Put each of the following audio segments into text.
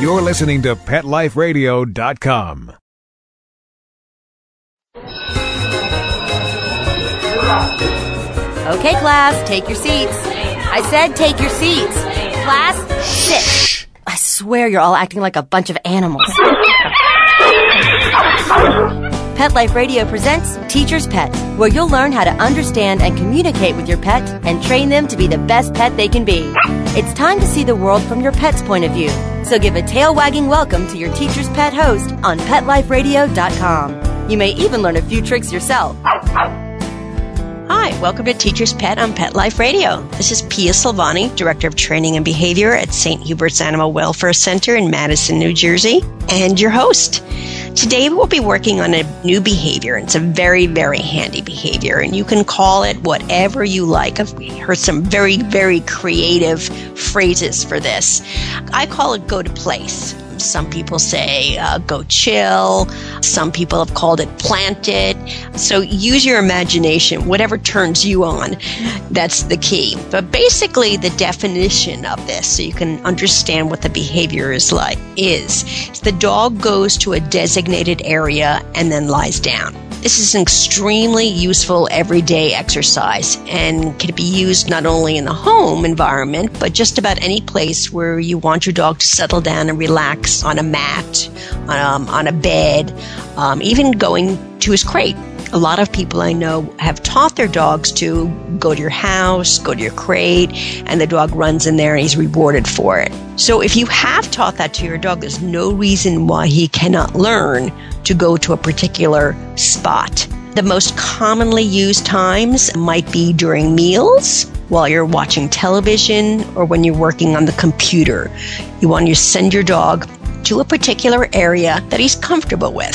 You're listening to PetLifeRadio.com. Okay, class, take your seats. I said take your seats. Class, sit. I swear you're all acting like a bunch of animals. Pet Life Radio presents Teacher's Pet, where you'll learn how to understand and communicate with your pet and train them to be the best pet they can be. It's time to see the world from your pet's point of view. So give a tail-wagging welcome to your Teacher's Pet host on PetLifeRadio.com. You may even learn a few tricks yourself. Hi, welcome to Teacher's Pet on Pet Life Radio. This is Pia Silvani, Director of Training and Behavior at St. Hubert's Animal Welfare Center in Madison, New Jersey, and your host. Today we'll be working on a new behavior. It's a very, very handy behavior, and you can call it whatever you like. I've heard some very, very creative phrases for this. I call it go to place. Some people say go chill. Some people have called it plant it. So use your imagination, whatever turns you on, that's the key. But basically the definition of this, so you can understand what the behavior is like, is the dog goes to a designated area and then lies down. This is an extremely useful everyday exercise and can be used not only in the home environment, but just about any place where you want your dog to settle down and relax on a mat, on a bed, even going to his crate. A lot of people I know have taught their dogs to go to your house, go to your crate, and the dog runs in there and he's rewarded for it. So if you have taught that to your dog, there's no reason why he cannot learn to go to a particular spot. The most commonly used times might be during meals, while you're watching television, or when you're working on the computer. You want to send your dog to a particular area that he's comfortable with.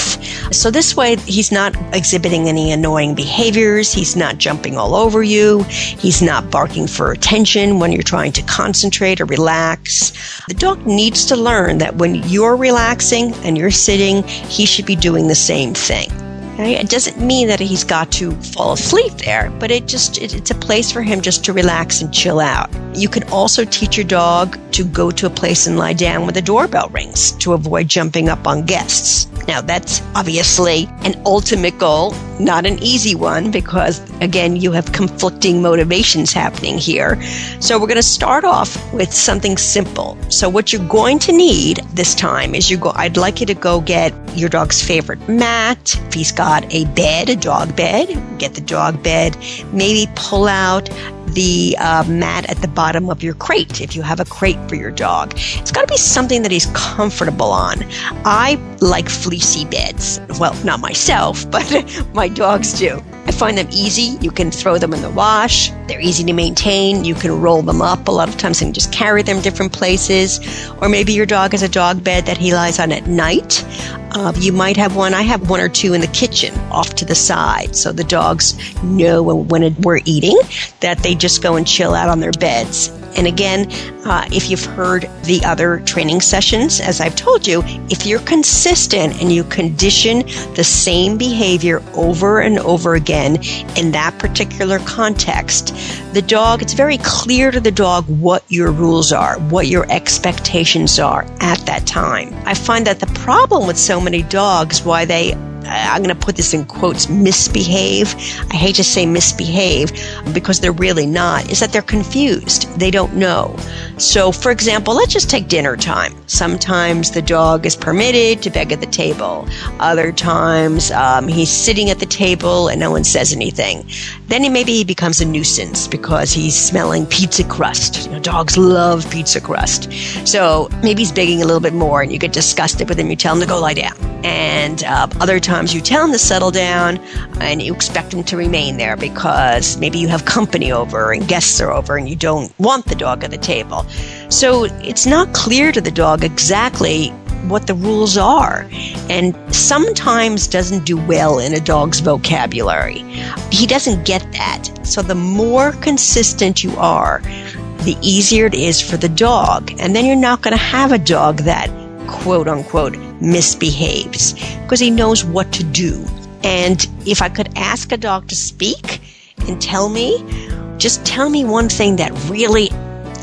So this way, he's not exhibiting any annoying behaviors. He's not jumping all over you. He's not barking for attention when you're trying to concentrate or relax. The dog needs to learn that when you're relaxing and you're sitting, he should be doing the same thing. Okay? It doesn't mean that he's got to fall asleep there, but it's a place for him just to relax and chill out. You can also teach your dog to go to a place and lie down when the doorbell rings to avoid jumping up on guests. Now, that's obviously an ultimate goal, not an easy one, because, again, you have conflicting motivations happening here. So we're going to start off with something simple. So what you're going to need this time is I'd like you to go get your dog's favorite mat. If he's got a bed, a dog bed, get the dog bed. Maybe pull out the mat at the bottom of your crate, if you have a crate for your dog. It's got to be something that he's comfortable on. I like fleecy beds. Well, not myself, but my dogs do. I find them easy. You can throw them in the wash. They're easy to maintain. You can roll them up a lot of times and just carry them different places. Or maybe your dog has a dog bed that he lies on at night. You might have one. I have one or two in the kitchen off to the side. So the dogs know when we're eating that they just go and chill out on their beds. And again, if you've heard the other training sessions, as I've told you, if you're consistent and you condition the same behavior over and over again in that particular context, the dog, it's very clear to the dog what your rules are, what your expectations are at that time. I find that the problem with so many dogs, why they I'm going to put this in quotes, misbehave. I hate to say misbehave because they're really not, is that they're confused. They don't know. So, for example, let's just take dinner time. Sometimes the dog is permitted to beg at the table. Other times he's sitting at the table and no one says anything. Then maybe he becomes a nuisance because he's smelling pizza crust. You know, dogs love pizza crust. So maybe he's begging a little bit more and you get disgusted with him. You tell him to go lie down. And other times you tell him to settle down and you expect him to remain there because maybe you have company over and guests are over and you don't want the dog at the table. So it's not clear to the dog exactly what the rules are, and sometimes doesn't do well in a dog's vocabulary. He doesn't get that. So the more consistent you are, the easier it is for the dog. And then you're not going to have a dog that, quote unquote, misbehaves, because he knows what to do. And if I could ask a dog to speak and tell me, just tell me one thing that really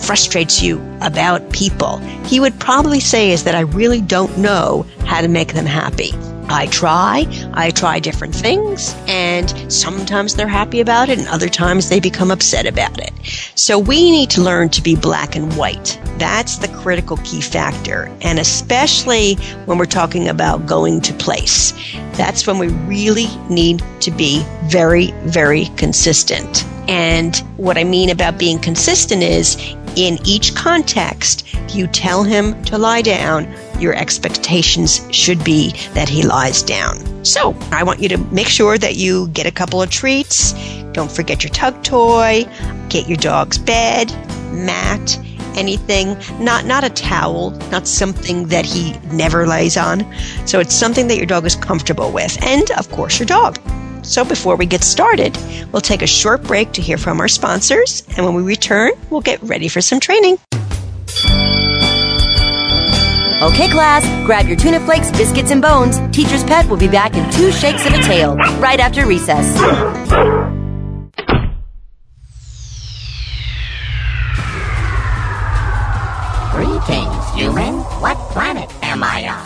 frustrates you about people, he would probably say is that I really don't know how to make them happy. I try different things, and sometimes they're happy about it and other times they become upset about it. So we need to learn to be black and white. That's the critical key factor, and especially when we're talking about going to place. That's when we really need to be very, very consistent. And what I mean about being consistent is in each context, you tell him to lie down, your expectations should be that he lies down. So I want you to make sure that you get a couple of treats. Don't forget your tug toy. Get your dog's bed, mat, anything. Not a towel, not something that he never lays on. So it's something that your dog is comfortable with. And, of course, your dog. So before we get started, we'll take a short break to hear from our sponsors. And when we return, we'll get ready for some training. Okay, class, grab your tuna flakes, biscuits, and bones. Teacher's Pet will be back in 2 shakes of a tail, right after recess. Greetings, human. What planet am I on?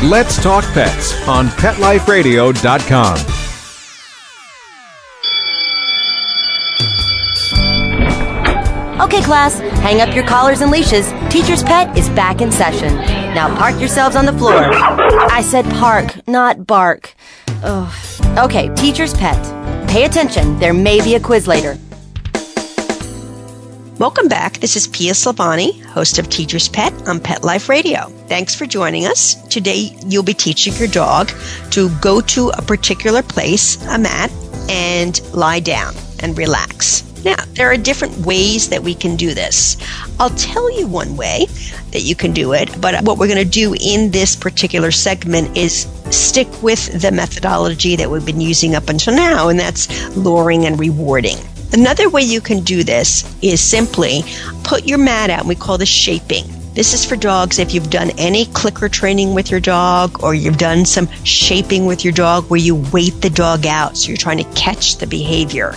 Let's Talk Pets on PetLifeRadio.com. Okay, class, hang up your collars and leashes. Teacher's Pet is back in session. Now park yourselves on the floor. I said park, not bark. Ugh. Okay, Teacher's Pet. Pay attention. There may be a quiz later. Welcome back. This is Pia Silvani, host of Teacher's Pet on Pet Life Radio. Thanks for joining us. Today, you'll be teaching your dog to go to a particular place, a mat, and lie down and relax. Now, there are different ways that we can do this. I'll tell you one way that you can do it, but what we're going to do in this particular segment is stick with the methodology that we've been using up until now, and that's luring and rewarding. Another way you can do this is simply put your mat out, and we call this shaping. This is for dogs if you've done any clicker training with your dog or you've done some shaping with your dog where you weight the dog out, so you're trying to catch the behavior.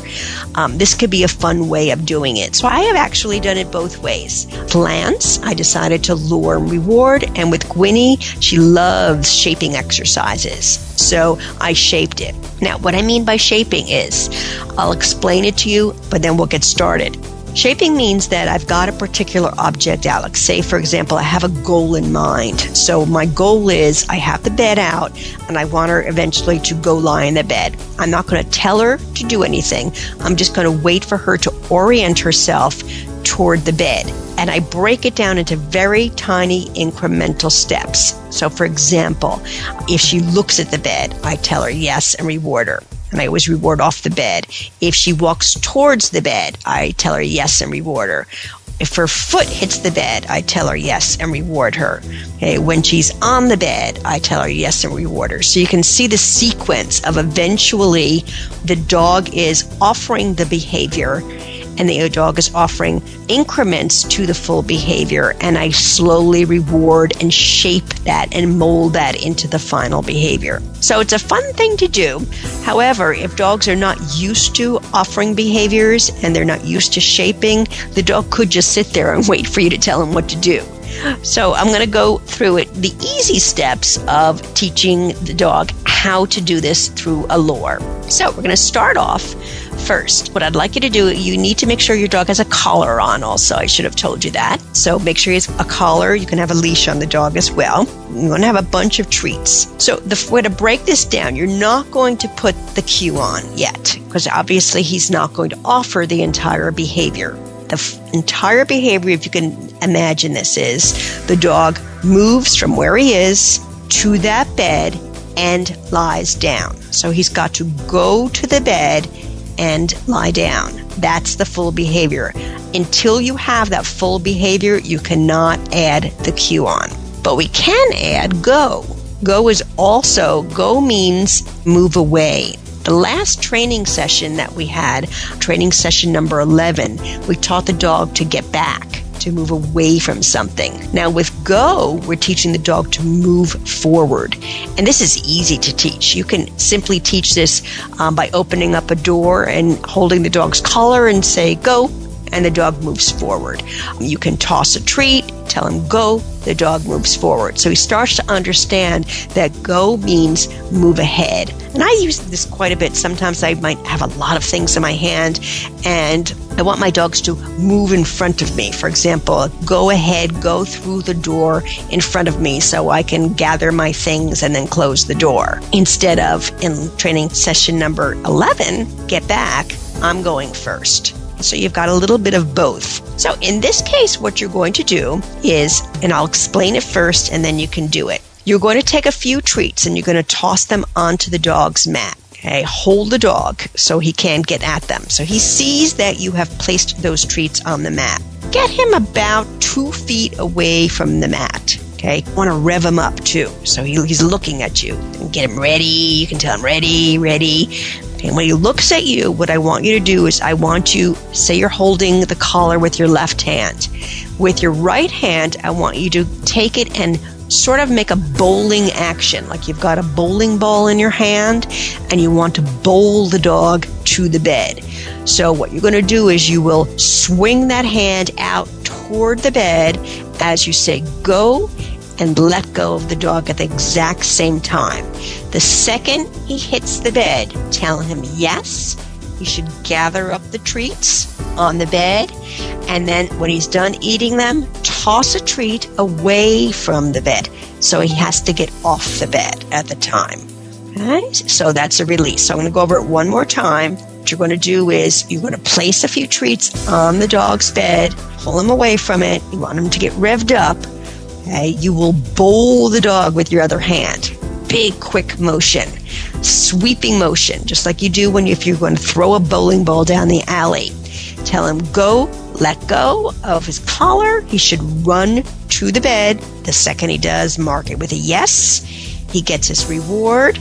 This could be a fun way of doing it. So I have actually done it both ways. With Lance, I decided to lure and reward, and with Gwynny, she loves shaping exercises. So I shaped it. Now, what I mean by shaping is, I'll explain it to you, but then we'll get started. Shaping means that I've got a particular object, Alex. Say, for example, I have a goal in mind. So my goal is I have the bed out and I want her eventually to go lie in the bed. I'm not going to tell her to do anything. I'm just going to wait for her to orient herself toward the bed. And I break it down into very tiny incremental steps. So, for example, if she looks at the bed, I tell her yes and reward her. And I always reward off the bed. If she walks towards the bed, I tell her yes and reward her. If her foot hits the bed, I tell her yes and reward her. Okay, when she's on the bed, I tell her yes and reward her. So you can see the sequence of eventually the dog is offering the behavior and the dog is offering increments to the full behavior, and I slowly reward and shape that and mold that into the final behavior. So it's a fun thing to do. However, if dogs are not used to offering behaviors and they're not used to shaping, the dog could just sit there and wait for you to tell him what to do. So I'm going to go through it, the easy steps of teaching the dog how to do this through a lure. So we're going to start off first. What I'd like you to do, you need to make sure your dog has a collar on also. I should have told you that. So make sure he has a collar. You can have a leash on the dog as well. You're going to have a bunch of treats. So the way to break this down, you're not going to put the cue on yet, because obviously he's not going to offer the entire behavior. The entire behavior, if you can imagine this, is the dog moves from where he is to that bed and lies down. So he's got to go to the bed and lie down. That's the full behavior. Until you have that full behavior, you cannot add the cue on. But we can add go. Go is also, go means move away. The last training session that we had, training session number 11, we taught the dog to get back, to move away from something. Now with go, we're teaching the dog to move forward. And this is easy to teach. You can simply teach this by opening up a door and holding the dog's collar and say go, and the dog moves forward. You can toss a treat, tell him go, the dog moves forward. So he starts to understand that go means move ahead. And I use this quite a bit. Sometimes I might have a lot of things in my hand and I want my dogs to move in front of me. For example, go ahead, go through the door in front of me so I can gather my things and then close the door. Instead of, in training session number 11, get back, I'm going first. So you've got a little bit of both. So in this case, what you're going to do is, and I'll explain it first and then you can do it. You're going to take a few treats and you're going to toss them onto the dog's mat. Okay, hold the dog so he can't get at them. So he sees that you have placed those treats on the mat. Get him about 2 feet away from the mat. Okay, want to rev him up too. So he's looking at you. And get him ready. You can tell him ready. And when he looks at you, what I want you to do is I want you, say you're holding the collar with your left hand. With your right hand, I want you to take it and sort of make a bowling action, like you've got a bowling ball in your hand and you want to bowl the dog to the bed. So what you're going to do is you will swing that hand out toward the bed as you say go, and let go of the dog at the exact same time. The second he hits the bed, tell him yes, he should gather up the treats on the bed, and then when he's done eating them, toss a treat away from the bed. So he has to get off the bed at the time. Okay? So that's a release. So I'm going to go over it one more time. What you're going to do is you're going to place a few treats on the dog's bed, pull him away from it. You want him to get revved up. Okay, you will bowl the dog with your other hand. Big, quick motion. Sweeping motion, just like you do if you're going to throw a bowling ball down the alley. Tell him go, let go of his collar. He should run to the bed. The second he does, mark it with a yes. He gets his reward.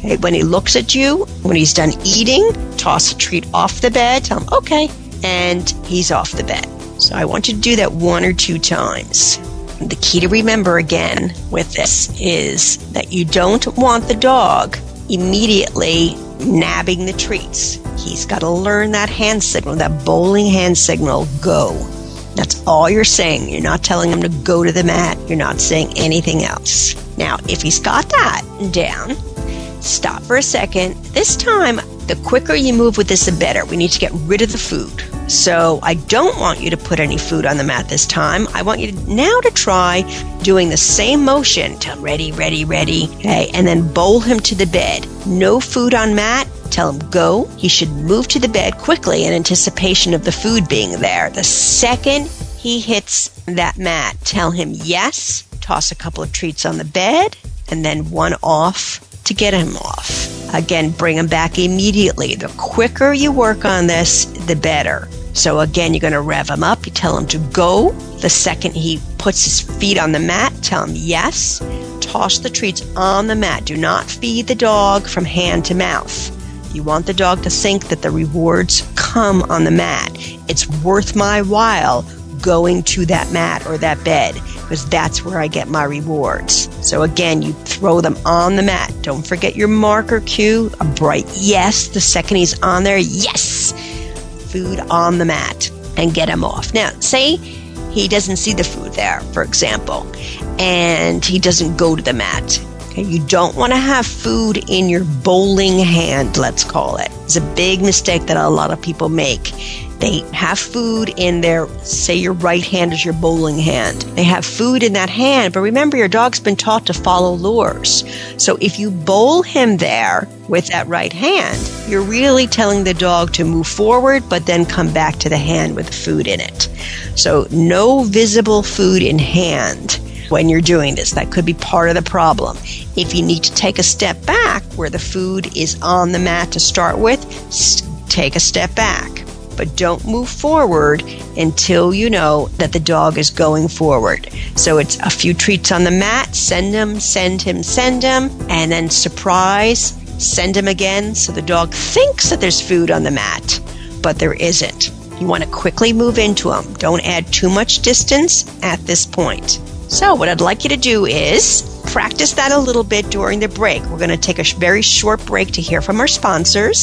Okay, when he looks at you, when he's done eating, toss a treat off the bed. Tell him okay, and he's off the bed. So I want you to do that 1 or 2 times. The key to remember again with this is that you don't want the dog immediately nabbing the treats. He's got to learn that hand signal, that bowling hand signal, go. That's all you're saying. You're not telling him to go to the mat. You're not saying anything else. Now, if he's got that down, stop for a second. This time, the quicker you move with this, the better. We need to get rid of the food. So I don't want you to put any food on the mat this time. I want you to try doing the same motion. Tell him ready. Okay, and then bowl him to the bed. No food on mat. Tell him go. He should move to the bed quickly in anticipation of the food being there. The second he hits that mat, tell him yes. Toss a couple of treats on the bed and then one off to get him off. Again, bring him back immediately. The quicker you work on this, the better. So again, you're going to rev him up. You tell him to go. The second he puts his feet on the mat, tell him yes. Toss the treats on the mat. Do not feed the dog from hand to mouth. You want the dog to think that the rewards come on the mat. It's worth my while going to that mat or that bed because that's where I get my rewards. So again, you throw them on the mat. Don't forget your marker cue, a bright yes. The second he's on there, yes, food on the mat, and get him off. Now, say he doesn't see the food there, for example, and he doesn't go to the mat. Okay, you don't want to have food in your bowling hand, let's call it. It's a big mistake that a lot of people make. They have food in their, say your right hand is your bowling hand. They have food in that hand, but remember your dog's been taught to follow lures. So if you bowl him there with that right hand, you're really telling the dog to move forward, but then come back to the hand with the food in it. So no visible food in hand when you're doing this. That could be part of the problem. If you need to take a step back where the food is on the mat to start with, take a step back. But don't move forward until you know that the dog is going forward. So it's a few treats on the mat, send him, and then surprise, send him again so the dog thinks that there's food on the mat, but there isn't. You want to quickly move into him. Don't add too much distance at this point. So what I'd like you to do is practice that a little bit during the break. We're going to take a very short break to hear from our sponsors.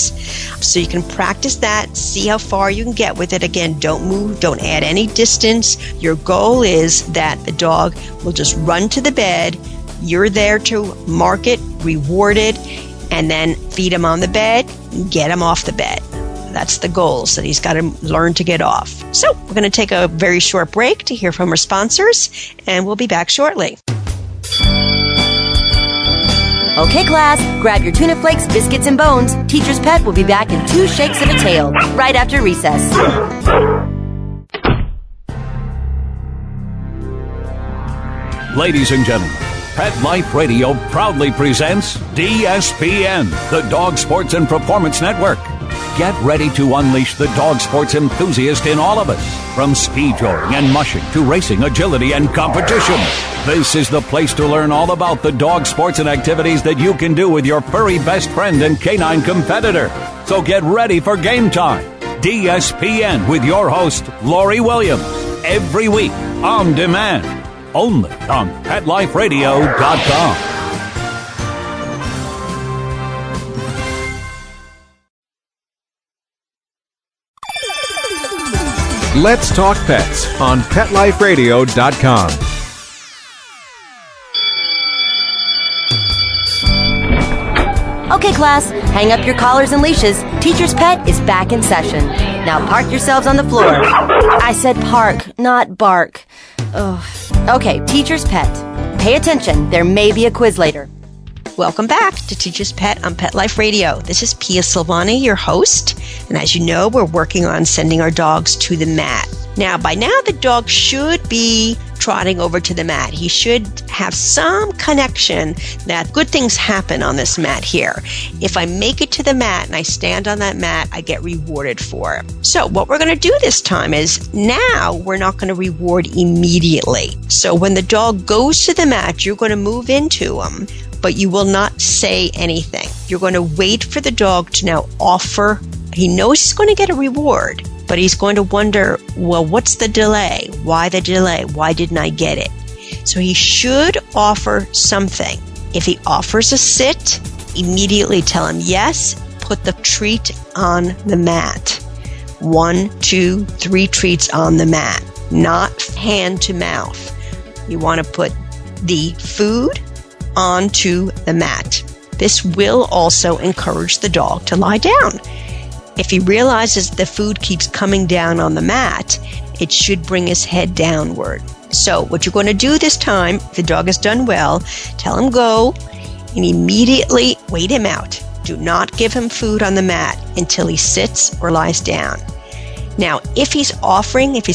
So you can practice that, see how far you can get with it. Again, don't move, don't add any distance. Your goal is that the dog will just run to the bed. You're there to mark it, reward it, and then feed him on the bed, get him off the bed. That's the goal, so he's got to learn to get off. So we're going to take a very short break to hear from our sponsors, and we'll be back shortly. Okay, class, grab your tuna flakes, biscuits, and bones. Teacher's Pet will be back in 2 shakes of a tail, right after recess. Ladies and gentlemen, Pet Life Radio proudly presents DSPN, the Dog Sports and Performance Network. Get ready to unleash the dog sports enthusiast in all of us. From speedjoying and mushing to racing, agility, and competition. This is the place to learn all about the dog sports and activities that you can do with your furry best friend and canine competitor. So get ready for game time. DSPN with your host, Laurie Williams. Every week, on demand. Only on PetLifeRadio.com. Let's Talk Pets on PetLifeRadio.com. Okay, class, hang up your collars and leashes. Teacher's Pet is back in session. Now park yourselves on the floor. I said park, not bark. Ugh. Okay, Teacher's Pet. Pay attention, there may be a quiz later. Welcome back to Teacher's Pet on Pet Life Radio. This is Pia Silvani, your host. And as you know, we're working on sending our dogs to the mat. Now, by now, the dog should be trotting over to the mat. He should have some connection that good things happen on this mat here. If I make it to the mat and I stand on that mat, I get rewarded for it. So what we're going to do this time is now we're not going to reward immediately. So when the dog goes to the mat, you're going to move into him, but you will not say anything. You're going to wait for the dog to now offer. He knows he's going to get a reward, but he's going to wonder, well, what's the delay? Why the delay? Why didn't I get it? So he should offer something. If he offers a sit, immediately tell him yes, put the treat on the mat. 1, 2, 3 treats on the mat, not hand to mouth. You want to put the food onto the mat. This will also encourage the dog to lie down. If he realizes the food keeps coming down on the mat, it should bring his head downward. So what you're going to do this time, if the dog has done well, tell him go and immediately wait him out. Do not give him food on the mat until he sits or lies down. Now, if he's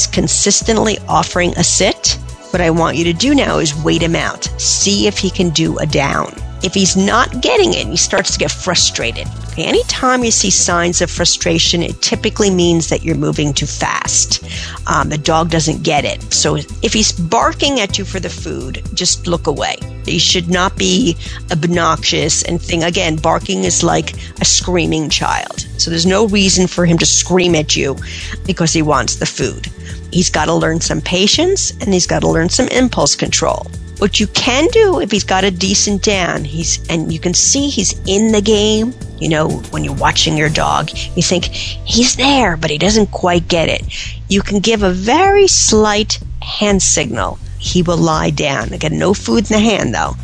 consistently offering a sit, what I want you to do now is wait him out. See if he can do a down. If he's not getting it, he starts to get frustrated. Okay, anytime you see signs of frustration, it typically means that you're moving too fast. The dog doesn't get it. So if he's barking at you for the food, just look away. He should not be obnoxious and think, again, barking is like a screaming child. So there's no reason for him to scream at you because he wants the food. He's got to learn some patience and he's got to learn some impulse control. What you can do if he's got a decent down, and you can see he's in the game. You know, when you're watching your dog, you think he's there, but he doesn't quite get it. You can give a very slight hand signal. He will lie down. Again, no food in the hand, though.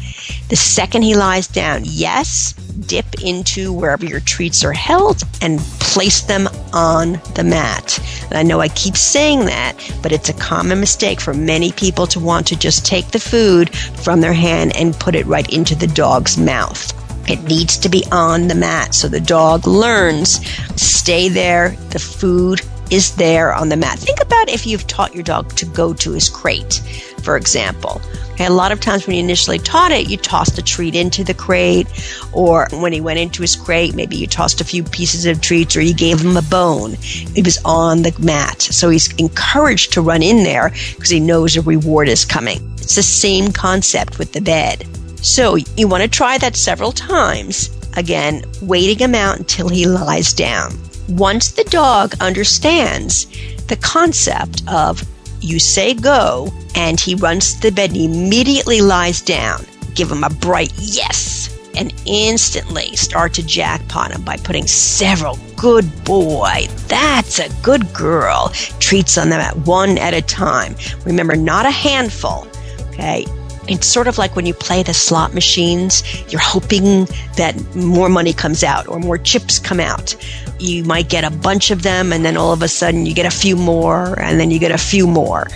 The second he lies down, yes, dip into wherever your treats are held and place them on the mat. And I know I keep saying that, but it's a common mistake for many people to want to just take the food from their hand and put it right into the dog's mouth. It needs to be on the mat so the dog learns, stay there, the food is there on the mat. Think about if you've taught your dog to go to his crate, for example. Okay, a lot of times when you initially taught it, you tossed a treat into the crate, or when he went into his crate, maybe you tossed a few pieces of treats or you gave him a bone. He was on the mat. So he's encouraged to run in there because he knows a reward is coming. It's the same concept with the bed. So you want to try that several times. Again, waiting him out until he lies down. Once the dog understands the concept of you say go and he runs to the bed and immediately lies down, give him a bright yes and instantly start to jackpot him by putting several good boy, that's a good girl, treats on them at one at a time. Remember, not a handful, okay? It's sort of like when you play the slot machines, you're hoping that more money comes out or more chips come out. You might get a bunch of them and then all of a sudden you get a few more and then you get a few more.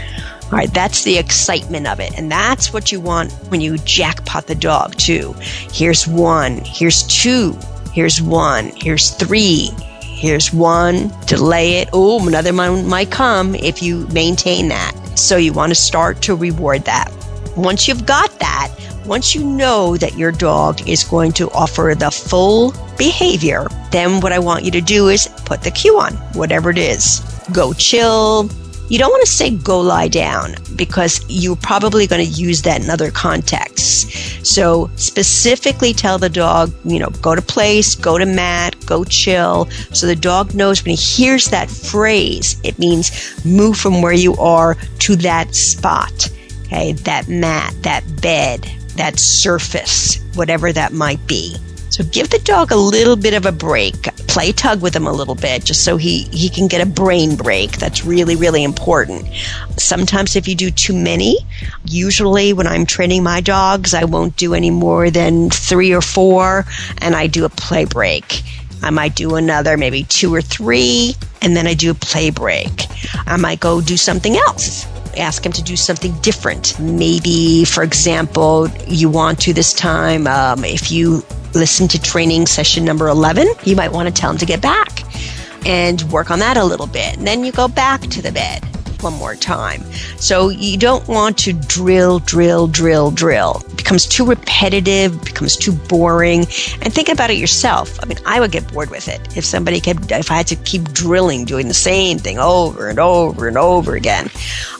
All right, that's the excitement of it. And that's what you want when you jackpot the dog too. Here's one, here's two, here's one, here's three, here's one, delay it. Oh, another one might come if you maintain that. So you want to start to reward that. Once you've got that, once you know that your dog is going to offer the full behavior, then what I want you to do is put the cue on, whatever it is. Go chill. You don't want to say go lie down because you're probably going to use that in other contexts. So specifically tell the dog, you know, go to place, go to mat, go chill. So the dog knows when he hears that phrase, it means move from where you are to that spot. Okay, that mat, that bed, that surface, whatever that might be. So give the dog a little bit of a break. Play tug with him a little bit just so he can get a brain break. That's really, really important. Sometimes if you do too many, usually when I'm training my dogs, I won't do any more than 3 or 4, and I do a play break. I might do another, maybe 2 or 3, and then I do a play break. I might go do something else. Ask him to do something different. Maybe, for example, you want to this time, if you listen to training session number 11, you might want to tell him to get back and work on that a little bit. And then you go back to the bed one more time. So you don't want to drill. It becomes too repetitive, becomes too boring. And think about it yourself. I mean, I would get bored with it if I had to keep drilling, doing the same thing over and over and over again.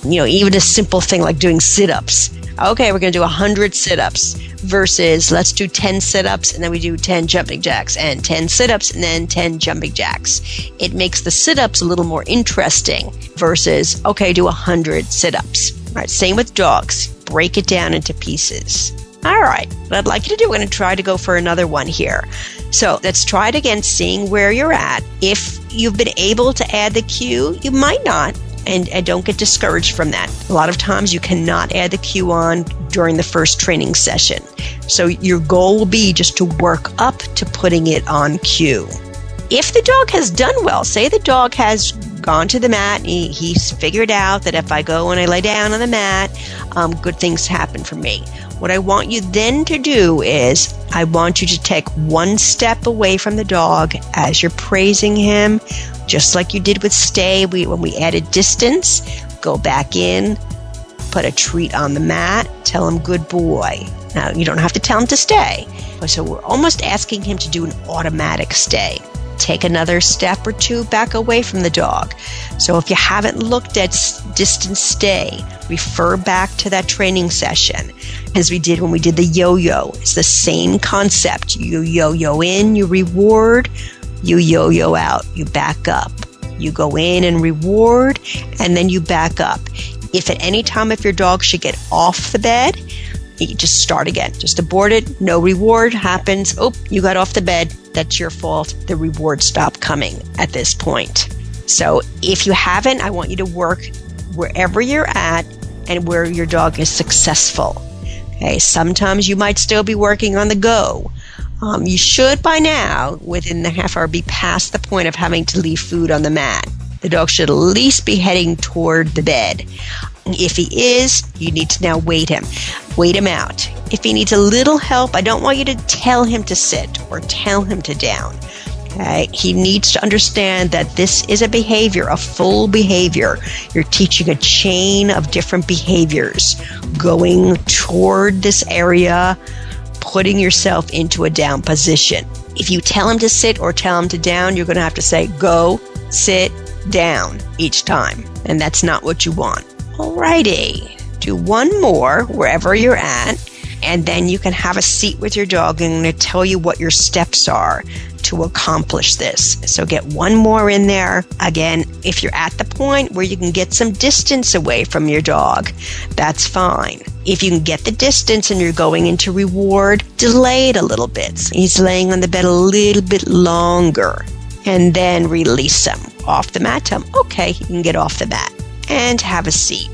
You know, even a simple thing like doing sit-ups. Okay, we're going to do 100 sit-ups versus let's do 10 sit-ups and then we do 10 jumping jacks and 10 sit-ups and then 10 jumping jacks. It makes the sit-ups a little more interesting versus, okay, do 100 sit-ups. All right, same with dogs. Break it down into pieces. All right, what I'd like you to do, we're going to try to go for another one here. So let's try it again, seeing where you're at. If you've been able to add the cue, you might not. And don't get discouraged from that. A lot of times you cannot add the cue on during the first training session. So your goal will be just to work up to putting it on cue. If the dog has done well, say the dog has gone to the mat, and he's figured out that if I go and I lay down on the mat, good things happen for me. What I want you then to do is I want you to take one step away from the dog as you're praising him. Just like you did with stay, when we added distance, go back in, put a treat on the mat, tell him, good boy. Now, you don't have to tell him to stay. So we're almost asking him to do an automatic stay. Take another step or two back away from the dog. So if you haven't looked at distance stay, refer back to that training session as we did when we did the yo-yo. It's the same concept. You yo-yo in, you reward. You yo-yo out, you back up. You go in and reward, and then you back up. If at any time if your dog should get off the bed, you just start again. Just abort it. No reward happens. Oh, you got off the bed. That's your fault. The reward stopped coming at this point. So if you haven't, I want you to work wherever you're at and where your dog is successful. Okay. Sometimes you might still be working on the go. You should by now, within the half hour, be past the point of having to leave food on the mat. The dog should at least be heading toward the bed. If he is, you need to now wait him. Wait him out. If he needs a little help, I don't want you to tell him to sit or tell him to down. Okay? He needs to understand that this is a behavior, a full behavior. You're teaching a chain of different behaviors, going toward this area, putting yourself into a down position. If you tell him to sit or tell him to down, you're going to have to say, go, sit, down each time. And that's not what you want. Alrighty, do one more wherever you're at, and then you can have a seat with your dog, and I'm going to tell you what your steps are to accomplish this. So get one more in there. Again, if you're at the point where you can get some distance away from your dog, that's fine. If you can get the distance and you're going into reward, delay it a little bit. So he's laying on the bed a little bit longer, and then release him off the mat. Tell him, okay, you can get off the mat. And have a seat.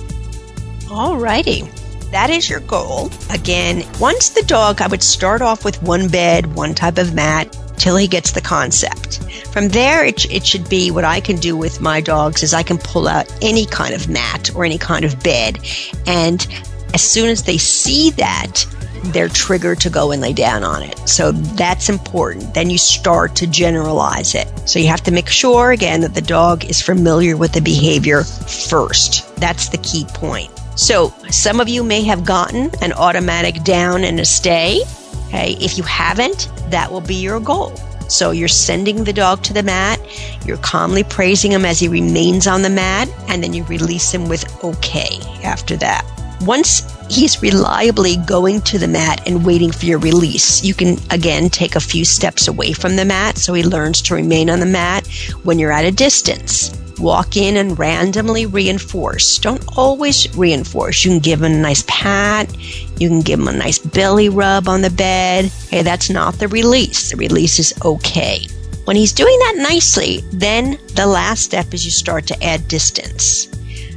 Alrighty, that is your goal. Again, once the dog, I would start off with one bed, one type of mat, till he gets the concept. From there, it should be what I can do with my dogs is I can pull out any kind of mat or any kind of bed. And as soon as they see that, they're triggered to go and lay down on it. So that's important. Then you start to generalize it. So you have to make sure, again, that the dog is familiar with the behavior first. That's the key point. So some of you may have gotten an automatic down and a stay. Okay, if you haven't, that will be your goal. So you're sending the dog to the mat, you're calmly praising him as he remains on the mat, and then you release him with okay after that. Once he's reliably going to the mat and waiting for your release, you can, again, take a few steps away from the mat so he learns to remain on the mat when you're at a distance. Walk in and randomly reinforce. Don't always reinforce. You can give him a nice pat. You can give him a nice belly rub on the bed. Hey, that's not the release. The release is okay. When he's doing that nicely, then the last step is you start to add distance.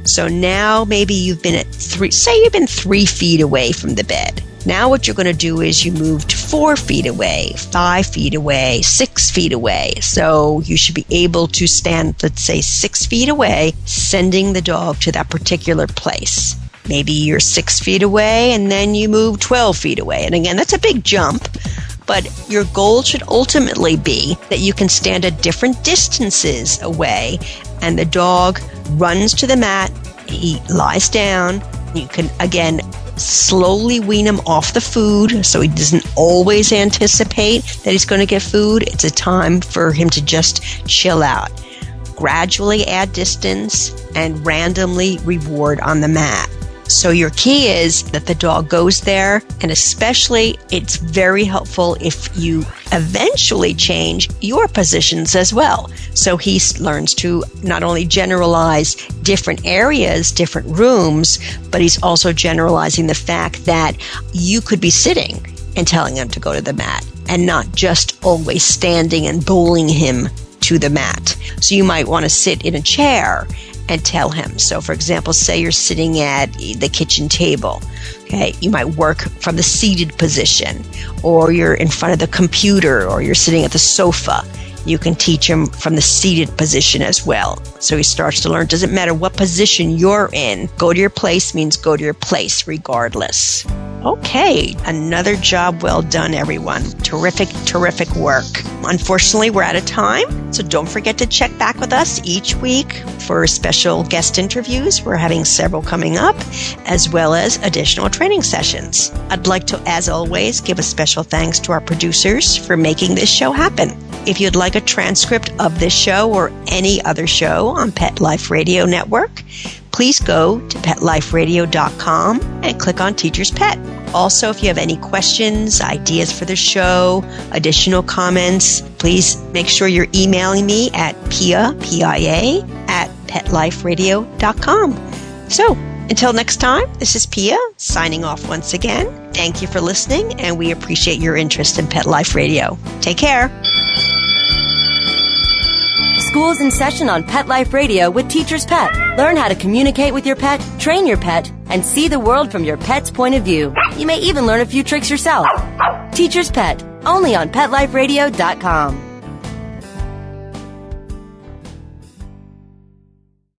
So now maybe you've been at 3 feet away from the bed. Now what you're going to do is you move to 4 feet away, 5 feet away, 6 feet away. So you should be able to stand, let's say, 6 feet away, sending the dog to that particular place. Maybe you're 6 feet away and then you move 12 feet away. And again, that's a big jump. But your goal should ultimately be that you can stand at different distances away and the dog runs to the mat, he lies down. You can, again, slowly wean him off the food so he doesn't always anticipate that he's going to get food. It's a time for him to just chill out. Gradually add distance and randomly reward on the mat. So your key is that the dog goes there, and especially it's very helpful if you eventually change your positions as well. So he learns to not only generalize different areas, different rooms, but he's also generalizing the fact that you could be sitting and telling him to go to the mat and not just always standing and bowling him to the mat. So you might want to sit in a chair and tell him. So for example, say you're sitting at the kitchen table. Okay, you might work from the seated position, or you're in front of the computer, or you're sitting at the sofa. You can teach him from the seated position as well. So he starts to learn. Doesn't matter what position you're in. Go to your place means go to your place regardless. Okay, another job well done, everyone. Terrific work. Unfortunately, we're out of time, so don't forget to check back with us each week for special guest interviews. We're having several coming up, as well as additional training sessions. I'd like to, as always, give a special thanks to our producers for making this show happen. If you'd like a transcript of this show or any other show on Pet Life Radio Network, please go to PetLifeRadio.com and click on Teacher's Pet. Also, if you have any questions, ideas for the show, additional comments, please make sure you're emailing me at PIA@PetLifeRadio.com. So, until next time, this is Pia signing off once again. Thank you for listening, and we appreciate your interest in Pet Life Radio. Take care. School's in session on Pet Life Radio with Teacher's Pet. Learn how to communicate with your pet, train your pet, and see the world from your pet's point of view. You may even learn a few tricks yourself. Teacher's Pet, only on PetLifeRadio.com.